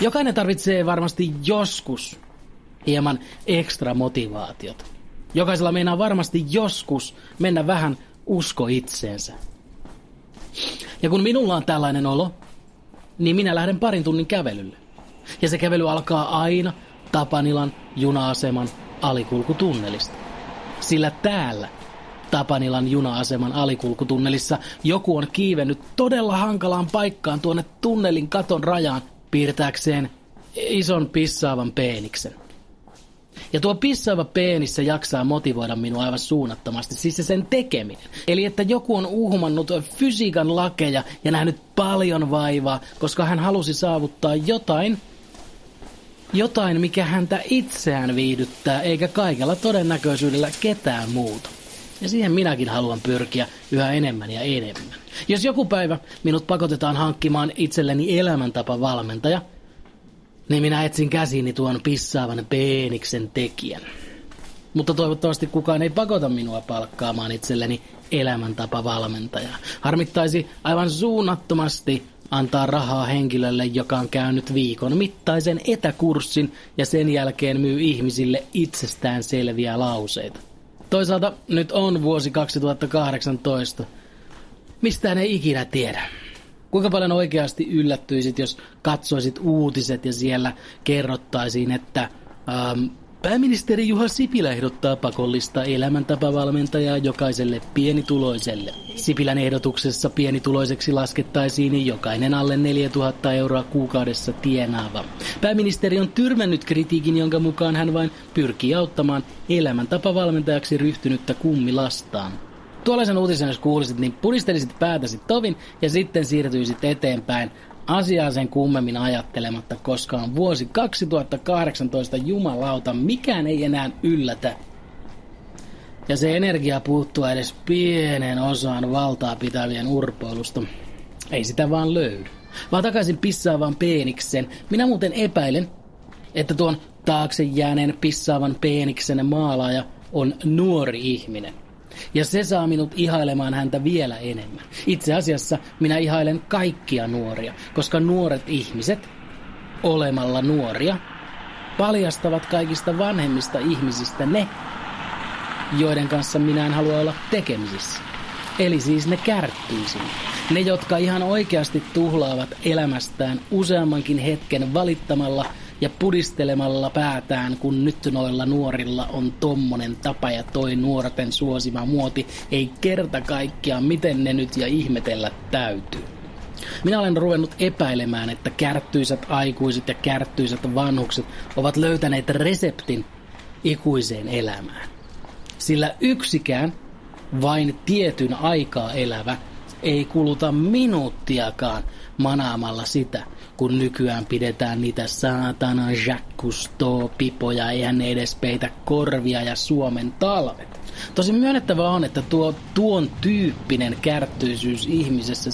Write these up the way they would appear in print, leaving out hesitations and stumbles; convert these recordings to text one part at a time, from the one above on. Jokainen tarvitsee varmasti joskus hieman ekstra motivaatiota. Jokaisella meinaa varmasti joskus mennä vähän usko itseensä. Ja kun minulla on tällainen olo, niin minä lähden 2 tunnin kävelylle. Ja se kävely alkaa aina Tapanilan juna-aseman alikulkutunnelista. Sillä täällä Tapanilan juna-aseman alikulkutunnelissa joku on kiivennyt todella hankalaan paikkaan tuonne tunnelin katon rajaan piirtääkseen ison pissaavan peeniksen. Ja tuo pissaava peenis jaksaa motivoida minua aivan suunnattomasti, siis se sen tekeminen. Eli että joku on uhmannut fysiikan lakeja ja nähnyt paljon vaivaa, koska hän halusi saavuttaa jotain, mikä häntä itseään viihdyttää, eikä kaikella todennäköisyydellä ketään muuta. Ja siihen minäkin haluan pyrkiä yhä enemmän ja enemmän. Jos joku päivä minut pakotetaan hankkimaan itselleni elämäntapavalmentaja, niin minä etsin käsiini tuon pissaavan peeniksen tekijän. Mutta toivottavasti kukaan ei pakota minua palkkaamaan itselleni elämäntapavalmentajaa. Harmittaisi aivan suunnattomasti antaa rahaa henkilölle, joka on käynyt viikon mittaisen etäkurssin ja sen jälkeen myy ihmisille itsestään selviä lauseita. Toisaalta nyt on vuosi 2018. Mistään ei ikinä tiedä. Kuinka paljon oikeasti yllättyisit, jos katsoisit uutiset ja siellä kerrottaisiin, että pääministeri Juha Sipilä ehdottaa pakollista elämäntapavalmentajaa jokaiselle pienituloiselle. Sipilän ehdotuksessa pienituloiseksi laskettaisiin jokainen alle 4 000 euroa kuukaudessa tienaava. Pääministeri on tyrmännyt kritiikin, jonka mukaan hän vain pyrkii auttamaan elämäntapavalmentajaksi ryhtynyttä kummilastaan. Tuollaisen uutisen, jos kuulisit, niin pudistelisit päätäsi tovin ja sitten siirtyisit eteenpäin asiaa sen kummemmin ajattelematta, koska on vuosi 2018, jumalauta, mikään ei enää yllätä. Ja se energia puuttuu edes pienen osaan valtaa pitävien urpoilusta. Ei sitä vaan löydy. Vaan takaisin pissaavan peeniksen. Minä muuten epäilen, että tuon taakse jääneen pissaavan peeniksen maalaaja on nuori ihminen. Ja se saa minut ihailemaan häntä vielä enemmän. Itse asiassa minä ihailen kaikkia nuoria, koska nuoret ihmiset, olemalla nuoria, paljastavat kaikista vanhemmista ihmisistä ne, joiden kanssa minä en halua olla tekemisissä. Eli siis ne kärttyisin. Ne, jotka ihan oikeasti tuhlaavat elämästään useammankin hetken valittamalla ja pudistelemalla päätään, kun nyt noilla nuorilla on tommonen tapa ja toi nuorten suosima muoti ei kerta kaikkiaan, miten ne nyt ja ihmetellä täytyy. Minä olen ruvennut epäilemään, että kärttyiset aikuiset ja kärttyiset vanhukset ovat löytäneet reseptin ikuiseen elämään. Sillä yksikään vain tietyn aikaa elävä ei kuluta minuuttiakaan manaamalla sitä, kun nykyään pidetään niitä saatanan Jacques Cousteau-pipoja, eihän ne edes peitä korvia ja Suomen talvet. Tosin myönnettävä on, että tuon tyyppinen kärttyisyys ihmisessä,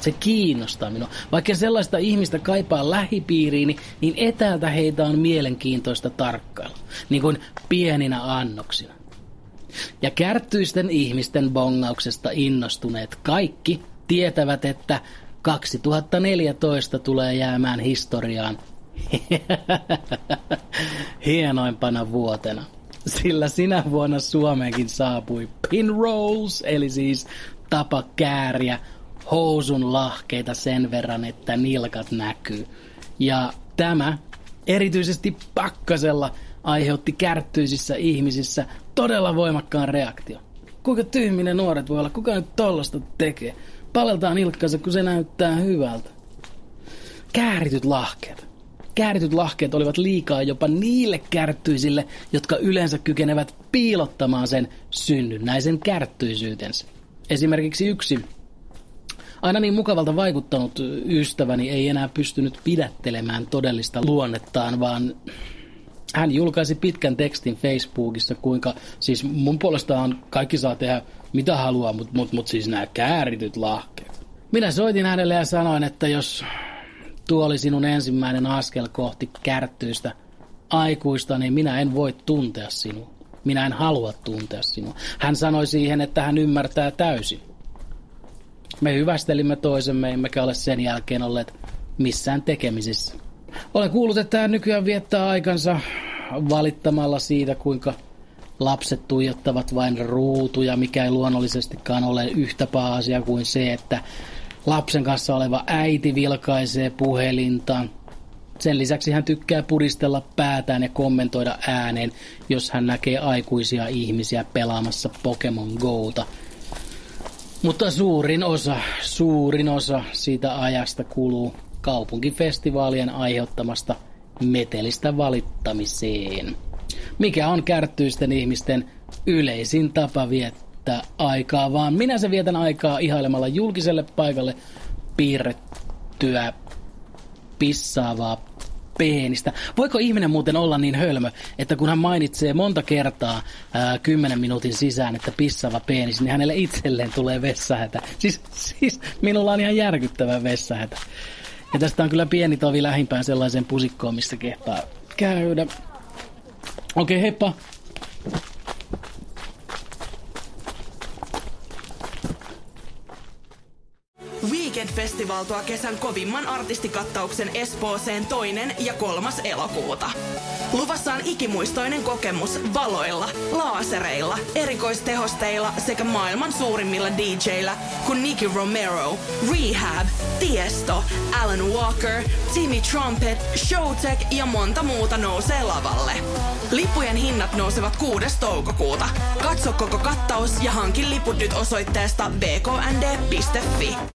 se kiinnostaa minua. Vaikka sellaista ihmistä kaipaa lähipiiriini, niin etäältä heitä on mielenkiintoista tarkkailla, niin kuin pieninä annoksina. Ja kärttyisten ihmisten bongauksesta innostuneet kaikki tietävät, että 2014 tulee jäämään historiaan hienoimpana vuotena. Sillä sinä vuonna Suomeenkin saapui Pin Rolls, eli siis tapa kääriä housun lahkeita sen verran, että nilkat näkyy. Ja tämä erityisesti pakkasella aiheutti kärttyisissä ihmisissä todella voimakkaan reaktio. Kuinka tyhminen nuoret voi olla? Kuka nyt tollasta tekee? Paleltaan ilkkansa, kun se näyttää hyvältä. Käärityt lahkeet olivat liikaa jopa niille kärttyisille, jotka yleensä kykenevät piilottamaan sen synnynnäisen kärttyisyytensä. Esimerkiksi yksi aina niin mukavalta vaikuttanut ystäväni ei enää pystynyt pidättelemään todellista luonnettaan, vaan hän julkaisi pitkän tekstin Facebookissa, kuinka siis mun puolestaan kaikki saa tehdä mitä haluaa, mutta siis nämä käärityt lahkeet. Minä soitin hänelle ja sanoin, että jos tuo oli sinun ensimmäinen askel kohti kärttyistä aikuista, niin minä en voi tuntea sinua. Minä en halua tuntea sinua. Hän sanoi siihen, että hän ymmärtää täysin. Me hyvästelimme toisemme, emmekä ole sen jälkeen olleet missään tekemisissä. Olen kuullut, että hän nykyään viettää aikansa valittamalla siitä, kuinka lapset tuijottavat vain ruutuja, mikä ei luonnollisestikaan ole yhtä paha asia kuin se, että lapsen kanssa oleva äiti vilkaisee puhelintaan. Sen lisäksi hän tykkää pudistella päätään ja kommentoida ääneen, jos hän näkee aikuisia ihmisiä pelaamassa Pokemon Gota. Mutta suurin osa siitä ajasta kuluu kaupunkifestivaalien aiheuttamasta metelistä valittamiseen, mikä on kärttyisten ihmisten yleisin tapa viettää aikaa, vaan minä se vietän aikaa ihailemalla julkiselle paikalle piirrettyä pissaavaa peenistä. Voiko ihminen muuten olla niin hölmö, että kun hän mainitsee monta kertaa 10 minuutin sisään, että pissaava peenis, niin hänelle itselleen tulee vessähätä. Siis minulla on ihan järkyttävä vessähätä. Ja tästä on kyllä pieni tovi lähimpään sellaiseen pusikkoon, missä kehtaa käydä. Okei, heippa. Festivaltoa kesän kovimman artistikattauksen Espooseen 2. ja 3. elokuuta. Luvassa on ikimuistoinen kokemus valoilla, laasereilla, erikoistehosteilla sekä maailman suurimmilla DJillä, kun Nicky Romero, Rehab, Tiesto, Alan Walker, Jimmy Trumpet, Showtec ja monta muuta nousee lavalle. Lippujen hinnat nousevat 6. toukokuuta. Katso koko kattaus ja hankin liput nyt osoitteesta vknd.fi.